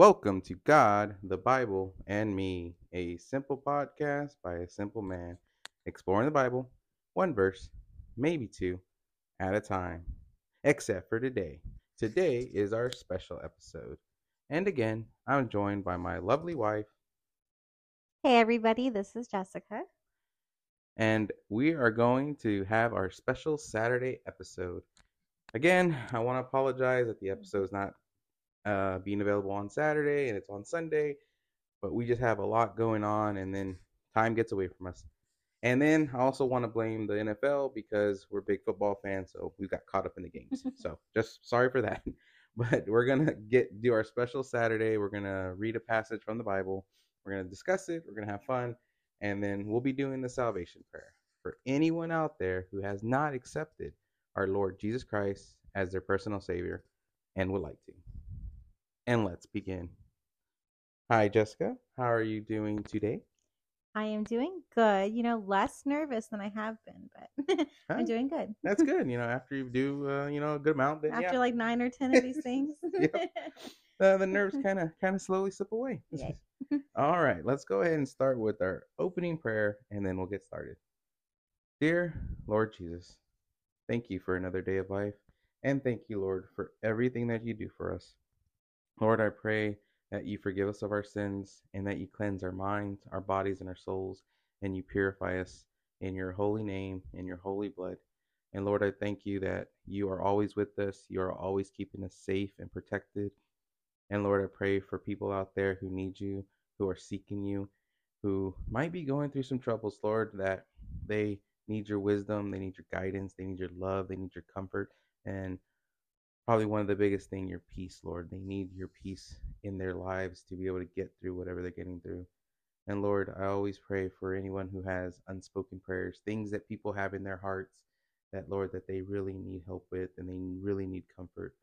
Welcome to God, the Bible, and Me, a simple podcast by a simple man, exploring the Bible, one verse, maybe two, at a time, except for today. Today is our special episode, and again, I'm joined by my lovely wife. Hey everybody, this is Jessica. And we are going to have our special Saturday episode. Again, I want to apologize that the episode's not being available on Saturday and it's on Sunday, but we just have a lot going on and then time gets away from us. And then I also want to blame the NFL because we're big football fans, so we got caught up in the games. So just sorry for that. But we're gonna do our special Saturday. We're gonna read a passage from the Bible. We're gonna discuss it. We're gonna have fun, and then we'll be doing the salvation prayer for anyone out there who has not accepted our Lord Jesus Christ as their personal Savior and would like to. And let's begin. Hi, Jessica. How are you doing today? I am doing good. You know, less nervous than I have been, but I'm doing good. That's good. You know, after you do, a good amount. Then, after like 9 or 10 of these things. Yep. The nerves kind of slowly slip away. Yeah. All right. Let's go ahead and start with our opening prayer, and then we'll get started. Dear Lord Jesus, thank you for another day of life, and thank you, Lord, for everything that you do for us. Lord, I pray that you forgive us of our sins and that you cleanse our minds, our bodies, and our souls, and you purify us in your holy name, in your holy blood. And Lord, I thank you that you are always with us. You are always keeping us safe and protected. And Lord, I pray for people out there who need you, who are seeking you, who might be going through some troubles, Lord, that they need your wisdom, they need your guidance, they need your love, they need your comfort, and probably one of the biggest thing, your peace, Lord. They need your peace in their lives to be able to get through whatever they're getting through. And Lord, I always pray for anyone who has unspoken prayers, things that people have in their hearts that, Lord, that they really need help with and they really need comfort.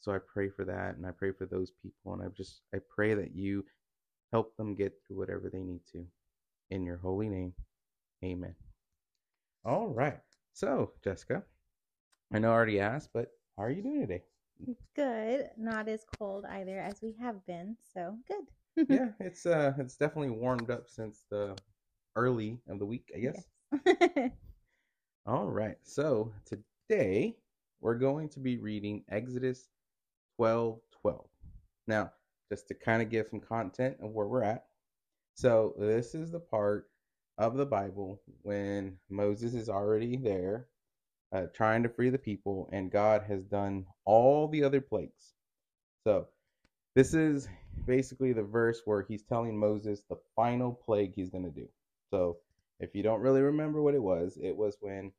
So I pray for that, and I pray for those people, and I pray that you help them get through whatever they need to. In your holy name, amen. All right. So, Jessica, I know I already asked, but how are you doing today? Good. Not as cold either as we have been, so good. Yeah, it's definitely warmed up since the early of the week, I guess. Yes. All right. So today we're going to be reading Exodus 12:12. Now, just to kind of give some content of where we're at. So this is the part of the Bible when Moses is already there trying to free the people, and God has done all the other plagues. So this is basically the verse where he's telling Moses the final plague he's going to do. So if you don't really remember what it was when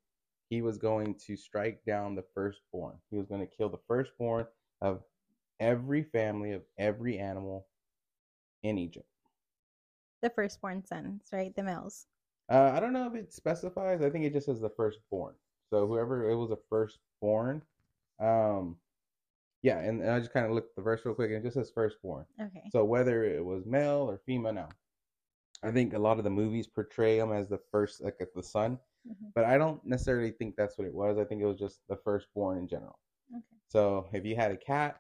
he was going to strike down the firstborn. He was going to kill the firstborn of every family, of every animal in Egypt. The firstborn sons, right? The males. I don't know if it specifies. I think it just says the firstborn. So whoever, it was a firstborn. And I just kind of looked at the verse real quick, and it just says firstborn. Okay. So whether it was male or female, no. I think a lot of the movies portray them as the first, like the son. Mm-hmm. But I don't necessarily think that's what it was. I think it was just the firstborn in general. Okay. So if you had a cat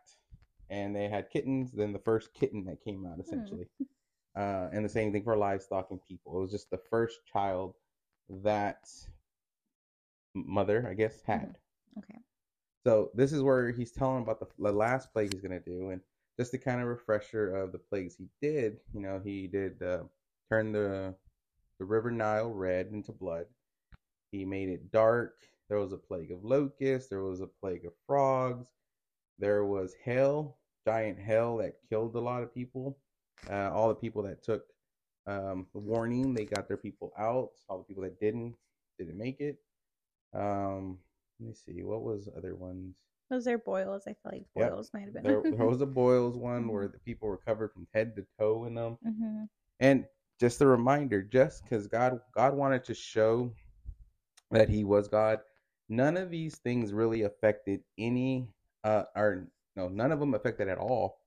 and they had kittens, then the first kitten that came out, essentially. And the same thing for livestock and people. It was just the first child that mother, I guess, had. Okay. So this is where he's telling about the last plague he's going to do. And just to kind of refresher of the plagues he did, you know, he did turn the river Nile red into blood. He made it dark. There was a plague of locusts. There was a plague of frogs. There was hail, giant hail that killed a lot of people. All the people that took the warning, they got their people out. All the people that didn't make it. Let me see. What was other ones? Those are boils. I feel like boils might have been. there was a boils one where the people were covered from head to toe in them. Mm-hmm. And just a reminder, just because God wanted to show that He was God, none of these things really affected none of them affected at all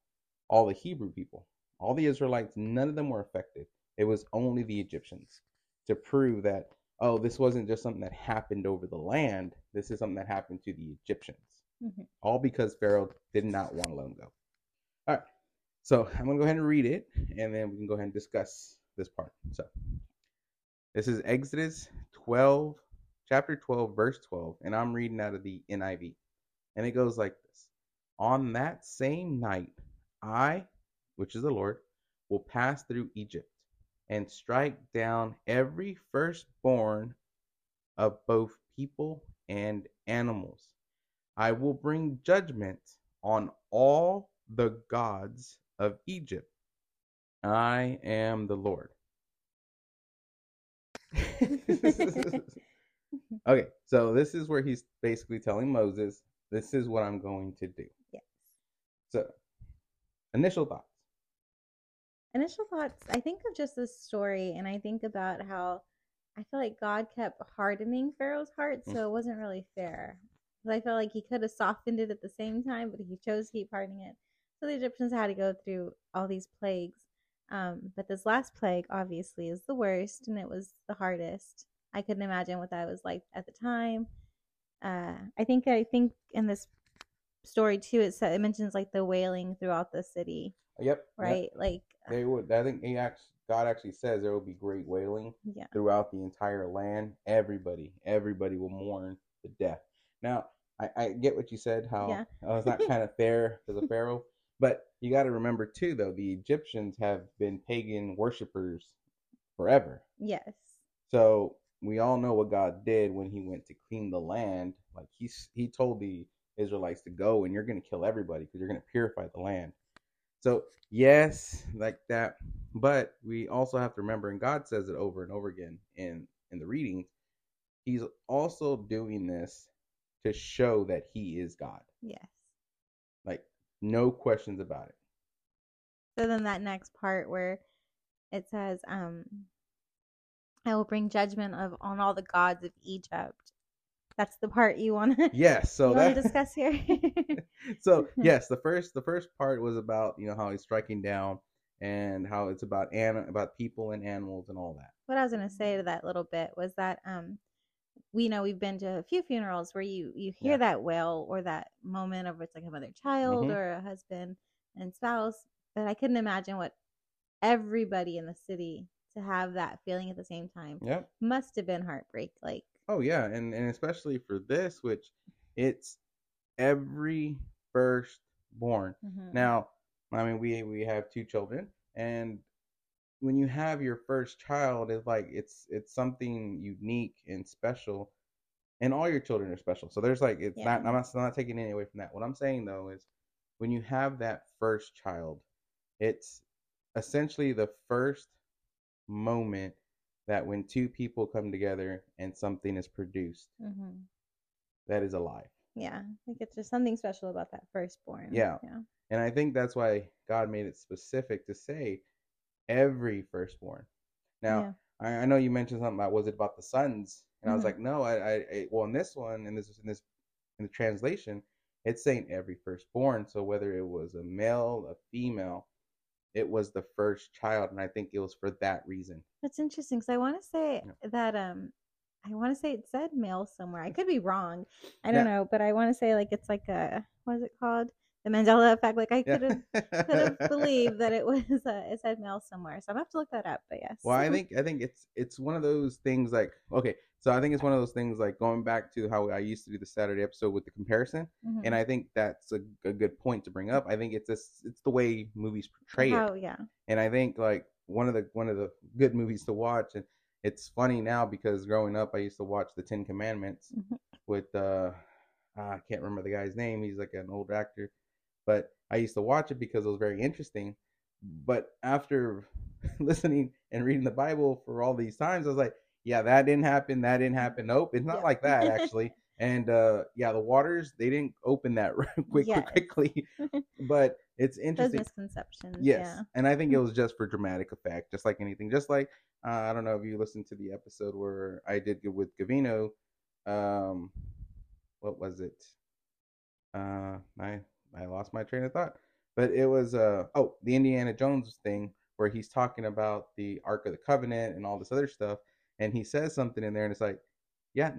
the Hebrew people, all the Israelites. None of them were affected. It was only the Egyptians, to prove that, oh, this wasn't just something that happened over the land. This is something that happened to the Egyptians. Mm-hmm. All because Pharaoh did not want to let them go. All right. So I'm going to go ahead and read it, and then we can go ahead and discuss this part. So this is Exodus 12, chapter 12, verse 12, and I'm reading out of the NIV. And it goes like this. On that same night, I, which is the Lord, will pass through Egypt and strike down every firstborn of both people and animals. I will bring judgment on all the gods of Egypt. I am the Lord. Okay, so this is where he's basically telling Moses, this is what I'm going to do. Yes. So, initial thoughts. Initial thoughts, I think of just this story, and I think about how I feel like God kept hardening Pharaoh's heart, so it wasn't really fair. Because I feel like he could have softened it at the same time, but he chose to keep hardening it. So the Egyptians had to go through all these plagues. But this last plague, obviously, is the worst, and it was the hardest. I couldn't imagine what that was like at the time. I think in this story, too, it mentions, like, the wailing throughout the city. Yep. Right? Yep. Like, they would. I think God actually says there will be great wailing throughout the entire land. Everybody will mourn the death. Now, I get what you said, how it's not kind of fair to the Pharaoh. But you got to remember, too, though, the Egyptians have been pagan worshipers forever. Yes. So we all know what God did when he went to clean the land. Like he told the Israelites to go and you're going to kill everybody because you're going to purify the land. So, yes, like that. But we also have to remember, and God says it over and over again in the readings, he's also doing this to show that he is God. Yes. Like, no questions about it. So then that next part where it says, I will bring judgment on all the gods of Egypt. That's the part you want to discuss here. So, yes, the first part was about, you know, how he's striking down and how it's about people and animals and all that. What I was going to say to that little bit was that we know we've been to a few funerals where you hear that wail or that moment of it's like a mother-child or a husband and spouse. But I couldn't imagine what everybody in the city to have that feeling at the same time must have been heartbreak. Like, oh, yeah, and especially for this, which it's every firstborn. Mm-hmm. Now, I mean, we have two children, and when you have your first child, it's like it's something unique and special, and all your children are special. So there's like, it's not, I'm not taking any away from that. What I'm saying, though, is when you have that first child, it's essentially the first moment that when two people come together and something is produced, that is alive. Yeah, I think it's just something special about that firstborn. Yeah. And I think that's why God made it specific to say every firstborn. Now, I know you mentioned something about, was it about the sons? And I was like, no, I in this one, and in the translation, it's saying every firstborn. So whether it was a male, a female, it was the first child, and I think it was for that reason. That's interesting, because I want to say that I want to say it said male somewhere. I could be wrong. I don't know, but I want to say like it's like a, what is it called? The Mandela effect. Like I could have believed that it was it said male somewhere, so I'm gonna have to look that up. But yes. Well, I think it's one of those things like, okay, so I think it's one of those things like going back to how I used to do the Saturday episode with the comparison, and I think that's a good point to bring up. I think it's the way movies portray it. Oh yeah. And I think like one of the good movies to watch, and it's funny now because growing up I used to watch the Ten Commandments with I can't remember the guy's name. He's like an old actor. But I used to watch it because it was very interesting. But after listening and reading the Bible for all these times, I was like, yeah, that didn't happen. That didn't happen. Nope. It's not like that, actually. And the waters, they didn't open that quickly. But it's interesting. Those misconceptions. Yes. Yeah. And I think it was just for dramatic effect, just like anything. Just like, I don't know if you listened to the episode where I did with Gavino. What was it? I lost my train of thought, but it was the Indiana Jones thing where he's talking about the Ark of the Covenant and all this other stuff, and he says something in there, and it's like, that's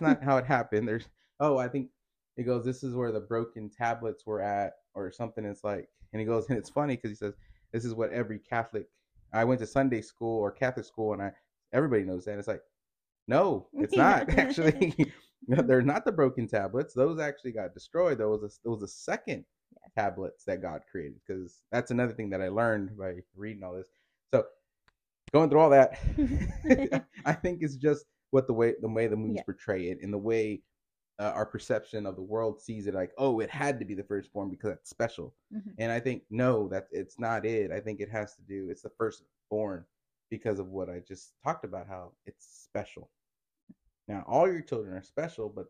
not how it happened. There's I think He goes, this is where the broken tablets were at or something. It's like, and he goes, and it's funny because he says, this is what every Catholic, I went to Sunday school or Catholic school, and everybody knows that. It's like, no, it's not actually. No, they're not the broken tablets. Those actually got destroyed. There was a second tablets that God created, because that's another thing that I learned by reading all this. So going through all that, I think it's just what the way the movies portray it, and the way our perception of the world sees it, like, oh, it had to be the firstborn because that's special. Mm-hmm. And I think, no, that it's not it. I think it has to do, it's the firstborn because of what I just talked about, how it's special. Now, all your children are special, but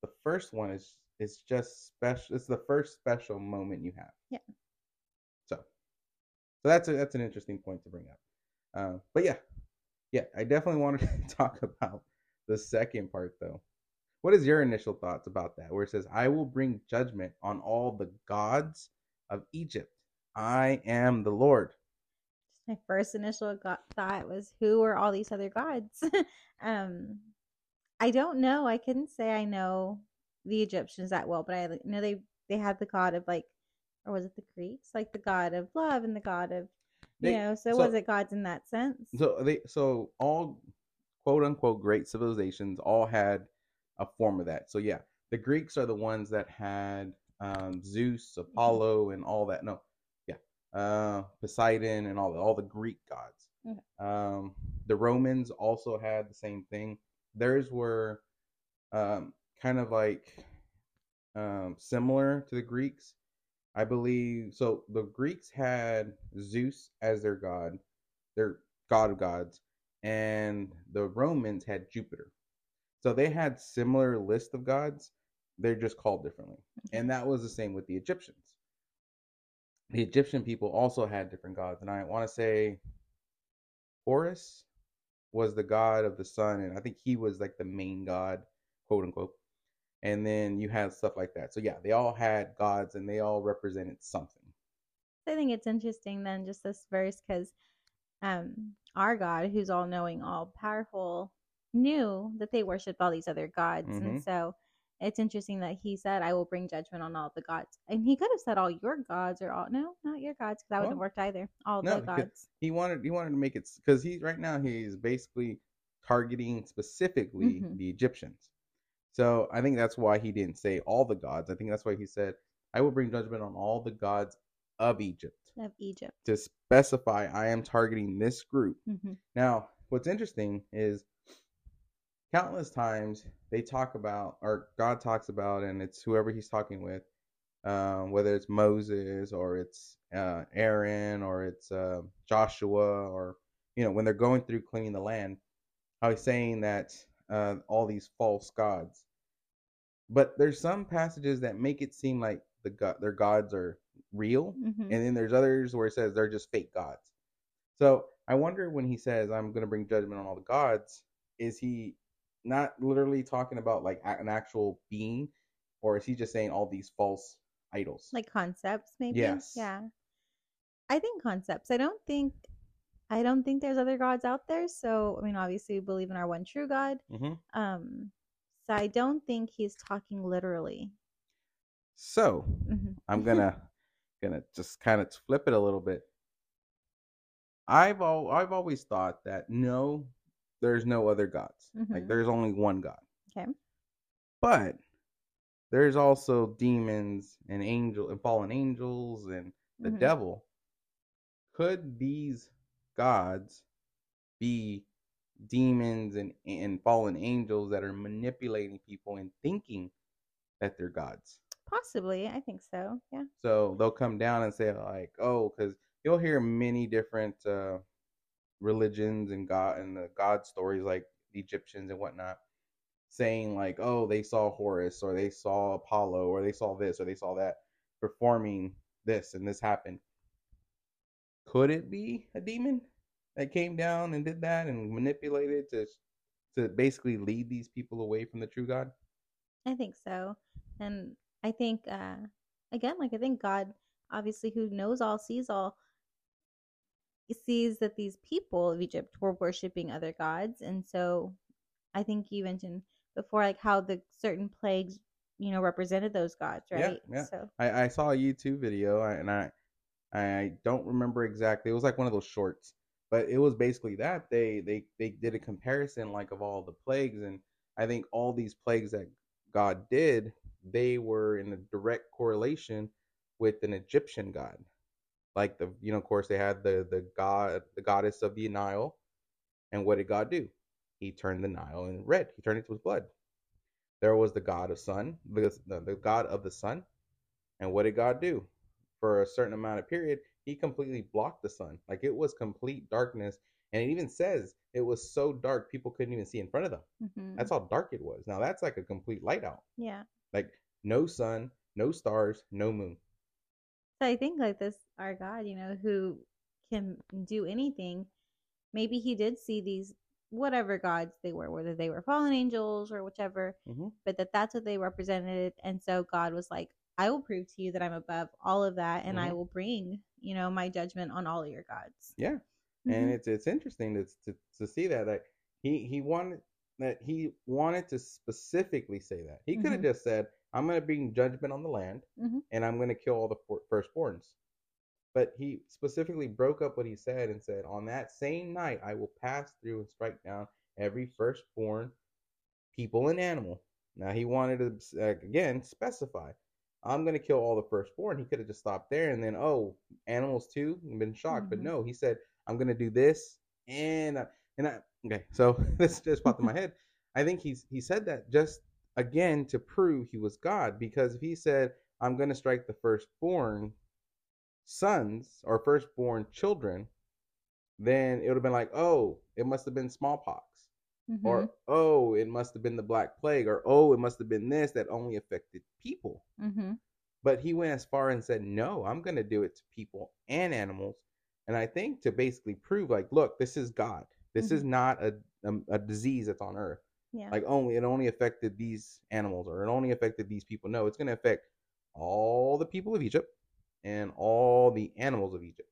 the first one is just special. It's the first special moment you have. Yeah. So that's an interesting point to bring up. But yeah, I definitely wanted to talk about the second part, though. What is your initial thoughts about that? Where it says, I will bring judgment on all the gods of Egypt. I am the Lord. My first initial thought was, who are all these other gods? I don't know. I couldn't say I know the Egyptians that well, but I know they had the god of, like, or was it the Greeks? Like the god of love and the god of, so was it gods in that sense? So all quote unquote great civilizations all had a form of that. So yeah, the Greeks are the ones that had Zeus, Apollo, and all that. No, yeah, Poseidon and all the Greek gods. Okay. The Romans also had the same thing. Theirs were kind of like similar to the Greeks, I believe. So the Greeks had Zeus as their god, their god of gods, and the Romans had Jupiter. So they had similar list of gods. They're just called differently. And that was the same with the Egyptians. The Egyptian people also had different gods. And I want to say Horus was the god of the sun. And I think he was like the main god, quote unquote. And then you had stuff like that. So yeah, they all had gods and they all represented something. I think it's interesting then, just this verse, because our God, who's all-knowing, all-powerful, knew that they worship all these other gods. Mm-hmm. And so it's interesting that he said, I will bring judgment on all the gods. And he could have said all your gods, or all, no, not your gods, because that wouldn't have worked either. The gods. He wanted to make it, because he's basically targeting specifically the Egyptians. So I think that's why he didn't say all the gods. I think that's why he said, I will bring judgment on all the gods of Egypt. To specify, I am targeting this group. Mm-hmm. Now, what's interesting is, countless times they talk about, or God talks about, and it's whoever he's talking with, whether it's Moses or it's Aaron or it's Joshua, or, when they're going through cleaning the land, how he's saying that all these false gods. But there's some passages that make it seem like their gods are real. Mm-hmm. And then there's others where it says they're just fake gods. So I wonder, when he says, I'm going to bring judgment on all the gods, is he not literally talking about like an actual being, or is he just saying all these false idols, like concepts? Maybe. Yes. Yeah, I think concepts. I don't think there's other gods out there. So I mean, obviously we believe in our one true God. Mm-hmm. So I don't think he's talking literally. So I'm gonna just kind of flip it a little bit. I've always thought that no, there's no other gods. Mm-hmm. Like, there's only one God. Okay. But there's also demons and fallen angels and the devil. Could these gods be demons and fallen angels that are manipulating people and thinking that they're gods? Possibly. I think so. Yeah. So they'll come down and say, like, because you'll hear many different religions and God and the God stories, like the Egyptians and whatnot, saying like, they saw Horus, or they saw Apollo, or they saw this, or they saw that performing this, and this happened. Could it be a demon that came down and did that and manipulated to basically lead these people away from the true God? I think so. And I think, I think God, obviously, who knows all, sees all, he sees that these people of Egypt were worshiping other gods. And so I think you mentioned before, like, how the certain plagues you know, represented those gods, right? Yeah. So I saw a YouTube video, and I don't remember exactly. It was like one of those shorts, but it was basically that they did a comparison like of all the plagues, and I think all these plagues that God did, they were in a direct correlation with an Egyptian god. Like the, you know, of course they had the goddess of the Nile, and what did God do? He turned the Nile in red. He turned it to his blood. There was the god of sun, the god of the sun, and what did God do? For a certain amount of period, he completely blocked the sun. Like it was complete darkness, and it even says it was so dark people couldn't even see in front of them. Mm-hmm. That's how dark it was. Now that's like a complete light out. Yeah. Like no sun, no stars, no moon. So I think like this, our God, you know, who can do anything, maybe he did see these, whatever gods they were, whether they were fallen angels or whichever, mm-hmm. but that's what they represented. And so God was like, I will prove to you that I'm above all of that, and mm-hmm. I will bring, you know, my judgment on all of your gods. Yeah. Mm-hmm. And it's interesting to see that, like he wanted to specifically say that. He could have mm-hmm. just said, I'm going to bring judgment on the land, mm-hmm. and I'm going to kill all the firstborns. But he specifically broke up what he said and said, on that same night, I will pass through and strike down every firstborn people and animal. Now, he wanted to, again, specify, I'm going to kill all the firstborn. He could have just stopped there and then, oh, animals too? I've been shocked. Mm-hmm. But no, he said, I'm going to do this. And I, okay, so this just popped in my head. I think he said that just, again, to prove he was God, because if he said, I'm going to strike the firstborn sons or firstborn children, then it would have been like, oh, it must have been smallpox, mm-hmm. or, oh, it must have been the Black Plague, or, oh, it must have been this that only affected people. Mm-hmm. But he went as far and said, no, I'm going to do it to people and animals. And I think to basically prove, like, look, this is God. This mm-hmm. is not a disease that's on earth. Yeah. Like it only affected these animals, or it only affected these people. No, it's going to affect all the people of Egypt and all the animals of Egypt.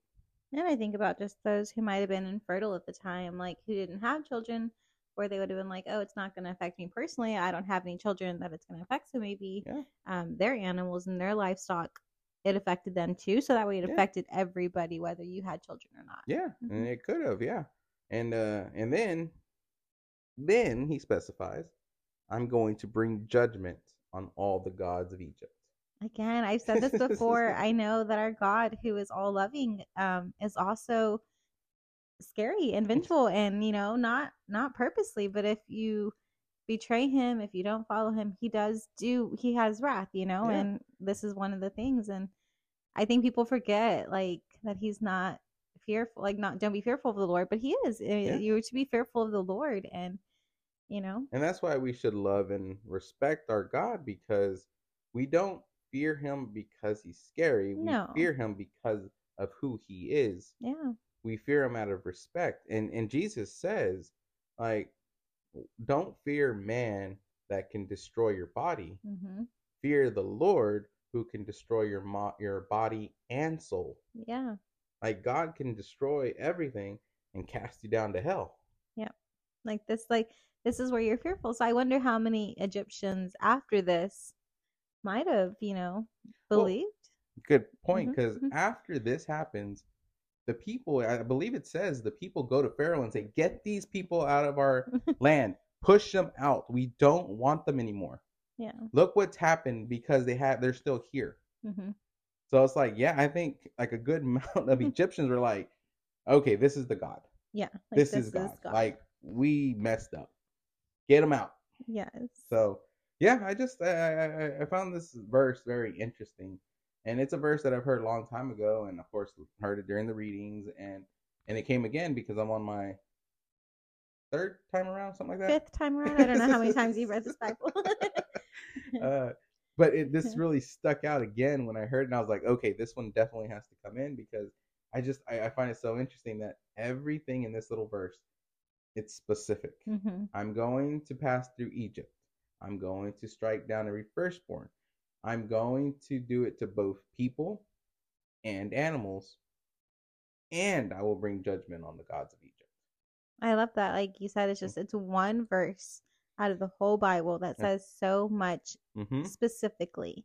And I think about just those who might have been infertile at the time, like who didn't have children, or they would have been like, oh, it's not going to affect me personally. I don't have any children that it's going to affect. So maybe their animals and their livestock, it affected them too. So that way it affected everybody, whether you had children or not. Yeah, mm-hmm. and it could have, yeah. And then he specifies, I'm going to bring judgment on all the gods of Egypt. Again, I've said this before. I know that our God, who is all loving, is also scary and vengeful, and, you know, not purposely, but if you betray him, if you don't follow him, he has wrath, you know, and this is one of the things. And I think people forget, like, that he's not fearful, like, not don't be fearful of the Lord, but he is. You're to be fearful of the Lord, and you know, and that's why we should love and respect our God, because we don't fear him because he's scary. We fear him because of who he is. Yeah, we fear him out of respect. And Jesus says, like, don't fear man that can destroy your body. Mm-hmm. Fear the Lord who can destroy your body and soul. Yeah. Like, God can destroy everything and cast you down to hell. Yeah. Like this is where you're fearful. So I wonder how many Egyptians after this might have, you know, believed. Well, good point. Because mm-hmm. after this happens, the people, I believe it says, the people go to Pharaoh and say, get these people out of our land. Push them out. We don't want them anymore. Yeah. Look what's happened, because they're still here. Mm-hmm. So it's like, yeah, I think like a good amount of Egyptians were like, okay, this is the God. Yeah. Like, this is God. Like, we messed up. Get him out. Yes. So yeah, I just, I found this verse very interesting. And it's a verse that I've heard a long time ago. And of course heard it during the readings, and it came again because I'm on my third time around, something like that. Fifth time around. I don't know how many times you've read this Bible. But this really stuck out again when I heard it, and I was like, okay, this one definitely has to come in, because I find it so interesting that everything in this little verse, it's specific. Mm-hmm. I'm going to pass through Egypt. I'm going to strike down every firstborn. I'm going to do it to both people and animals, and I will bring judgment on the gods of Egypt. I love that. Like you said, it's one verse out of the whole Bible that says so much specifically.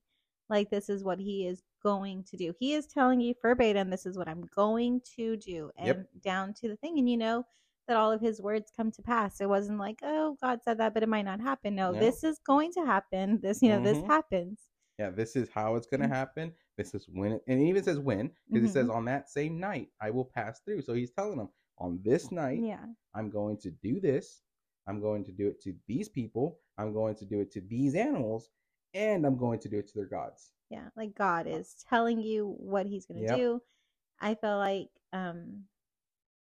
Like, this is what he is going to do. He is telling you verbatim, this is what I'm going to do. And down to the thing. And you know that all of his words come to pass. It wasn't like, oh, God said that, but it might not happen. No, this is going to happen. This, you know, this happens. Yeah, this is how it's going to happen. This is when. And it even says when, because it says on that same night, I will pass through. So he's telling them on this night, I'm going to do this. I'm going to do it to these people. I'm going to do it to these animals. And I'm going to do it to their gods. Yeah, like God is telling you what he's going to do. I feel like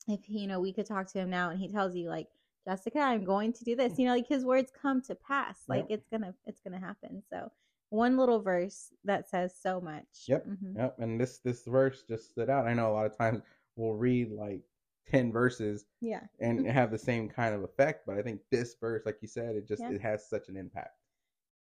if, you know, we could talk to him now and he tells you, like, Jessica, I'm going to do this. You know, like, his words come to pass. Like, it's gonna happen. So one little verse that says so much. And this verse just stood out. I know a lot of times we'll read, like, 10 verses and have the same kind of effect. But I think this verse, like you said, it just it has such an impact.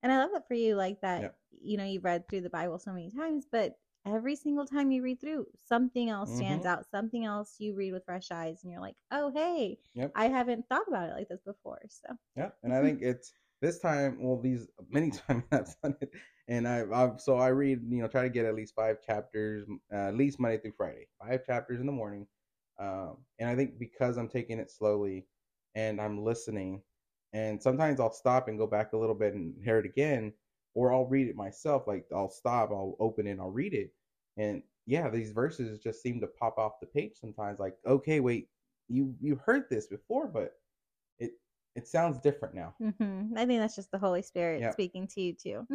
And I love that for you, like that, you know, you've read through the Bible so many times, but every single time you read through, something else stands out, something else you read with fresh eyes, and you're like, oh, hey, I haven't thought about it like this before. So, and I think it's this time, well, these many times I've done it, and so I read, you know, try to get at least 5 chapters, at least Monday through Friday, 5 chapters in the morning. And I think because I'm taking it slowly and I'm listening. And sometimes I'll stop and go back a little bit and hear it again, or I'll read it myself. Like, I'll stop, I'll open it, I'll read it. And yeah, these verses just seem to pop off the page sometimes. Like, okay, wait, you heard this before, but it sounds different now. I think that's just the Holy Spirit speaking to you too.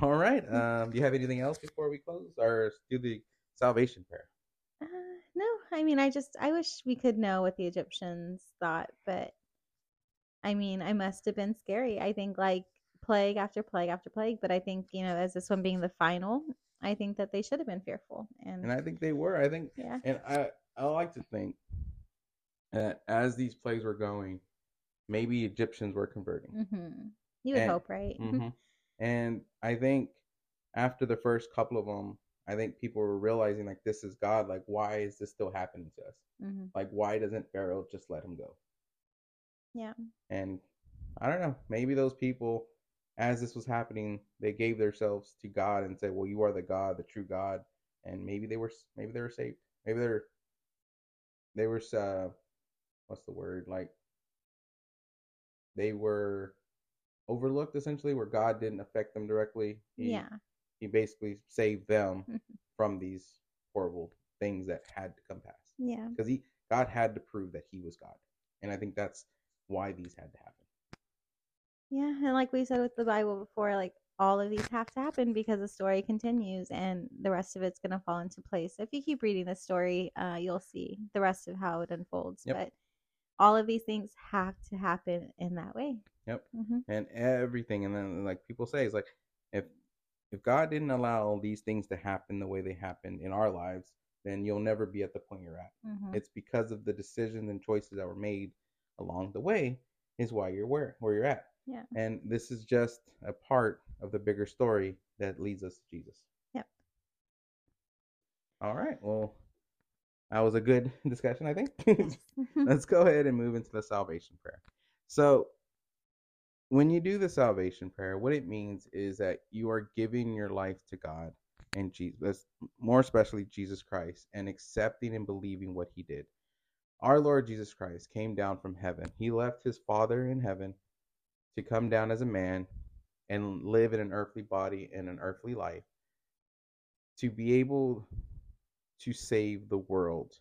All right. Do you have anything else before we close or do the salvation prayer? No, I mean, I wish we could know what the Egyptians thought, but I mean, I must have been scary. I think, like, plague after plague after plague. But I think, you know, as this one being the final, I think that they should have been fearful. And I think they were. I think, and I like to think that as these plagues were going, maybe Egyptians were converting. You would hope, right? And I think after the first couple of them, I think people were realizing, like, this is God. Like, why is this still happening to us? Like, why doesn't Pharaoh just let him go? Yeah. And I don't know, maybe those people, as this was happening, they gave themselves to God and said, well, you are the God, the true God. And maybe they were saved. Maybe they were, what's the word? Like, they were overlooked, essentially, where God didn't affect them directly. He basically saved them from these horrible things that had to come past. Yeah. Because God had to prove that he was God. And I think that's why these had to happen. Yeah, and like we said with the Bible before, like, all of these have to happen because the story continues and the rest of it's going to fall into place. So if you keep reading the story, you'll see the rest of how it unfolds. But all of these things have to happen in that way. And everything. And then, like people say, it's like, if God didn't allow these things to happen the way they happened in our lives, then you'll never be at the point you're at. It's because of the decisions and choices that were made along the way is why you're where you're at. Yeah. And this is just a part of the bigger story that leads us to Jesus. Yep. All right. Well, that was a good discussion, I think. Yes. Let's go ahead and move into the salvation prayer. So when you do the salvation prayer, what it means is that you are giving your life to God and Jesus, more especially Jesus Christ, and accepting and believing what he did. Our Lord Jesus Christ came down from heaven. He left his Father in heaven to come down as a man and live in an earthly body and an earthly life to be able to save the world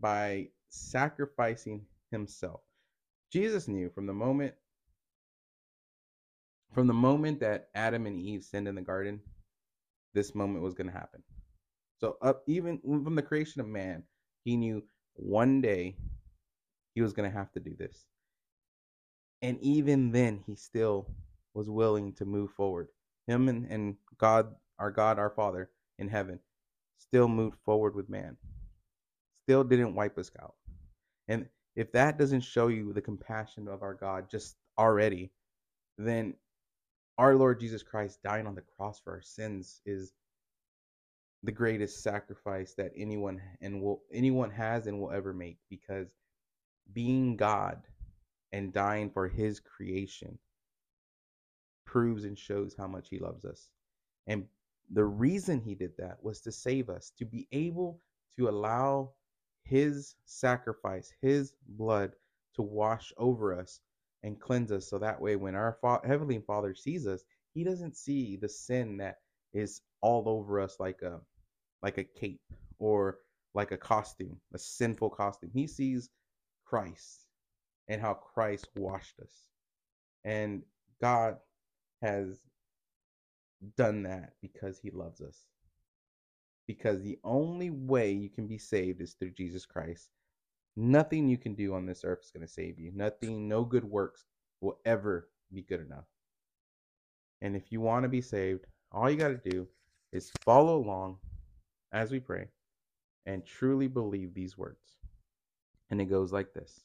by sacrificing himself. Jesus knew from the moment that Adam and Eve sinned in the garden, this moment was going to happen. So even from the creation of man, he knew one day he was going to have to do this. And even then, he still was willing to move forward. Him and God, our Father in heaven, still moved forward with man. Still didn't wipe us out. And if that doesn't show you the compassion of our God just already, then our Lord Jesus Christ dying on the cross for our sins is the greatest sacrifice that anyone has and will ever make, because being God and dying for his creation proves and shows how much he loves us. And the reason he did that was to save us, to be able to allow his sacrifice, his blood, to wash over us and cleanse us. So that way, when our Heavenly Father sees us, he doesn't see the sin that is all over us like a cape or like a costume, a sinful costume. He sees Christ and how Christ washed us. And God has done that because he loves us. Because the only way you can be saved is through Jesus Christ. Nothing you can do on this earth is going to save you. Nothing, no good works will ever be good enough. And if you want to be saved, all you got to do is follow along as we pray and truly believe these words. And it goes like this.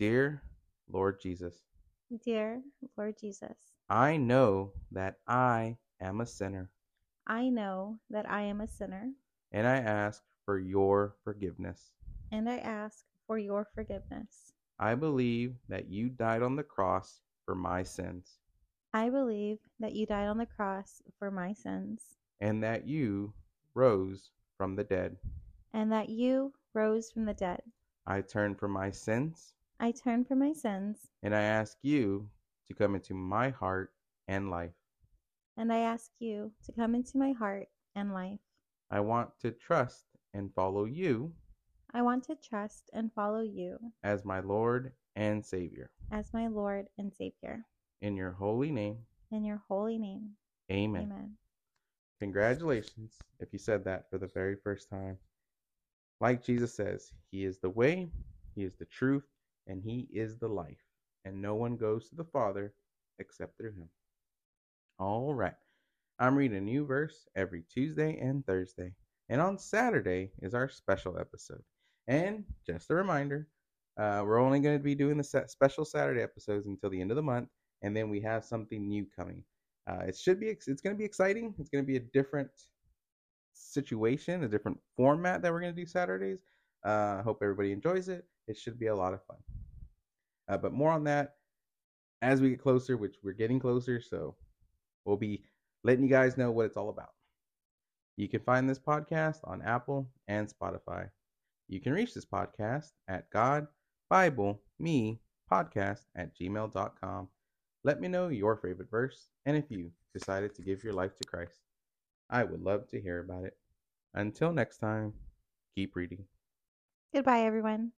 Dear Lord Jesus. Dear Lord Jesus. I know that I am a sinner. I know that I am a sinner. And I ask for your forgiveness. And I ask for your forgiveness. I believe that you died on the cross for my sins. I believe that you died on the cross for my sins. And that you rose from the dead. And that you rose from the dead. I turn from my sins. I turn from my sins. And I ask you to come into my heart and life. And I ask you to come into my heart and life. I want to trust and follow you. I want to trust and follow you as my Lord and Savior. As my Lord and Savior. In your holy name. In your holy name. Amen. Amen. Congratulations if you said that for the very first time. Like Jesus says, he is the way, he is the truth, and he is the life. And no one goes to the Father except through him. All right. I'm reading a new verse every Tuesday and Thursday. And on Saturday is our special episode. And just a reminder, we're only going to be doing the special Saturday episodes until the end of the month, and then we have something new coming. It's going to be exciting. It's going to be a different situation, a different format that we're going to do Saturdays. I hope everybody enjoys it. It should be a lot of fun. But more on that as we get closer, which we're getting closer, so we'll be letting you guys know what it's all about. You can find this podcast on Apple and Spotify. You can reach this podcast at GodBibleMePodcast@gmail.com. Let me know your favorite verse and if you decided to give your life to Christ. I would love to hear about it. Until next time, keep reading. Goodbye, everyone.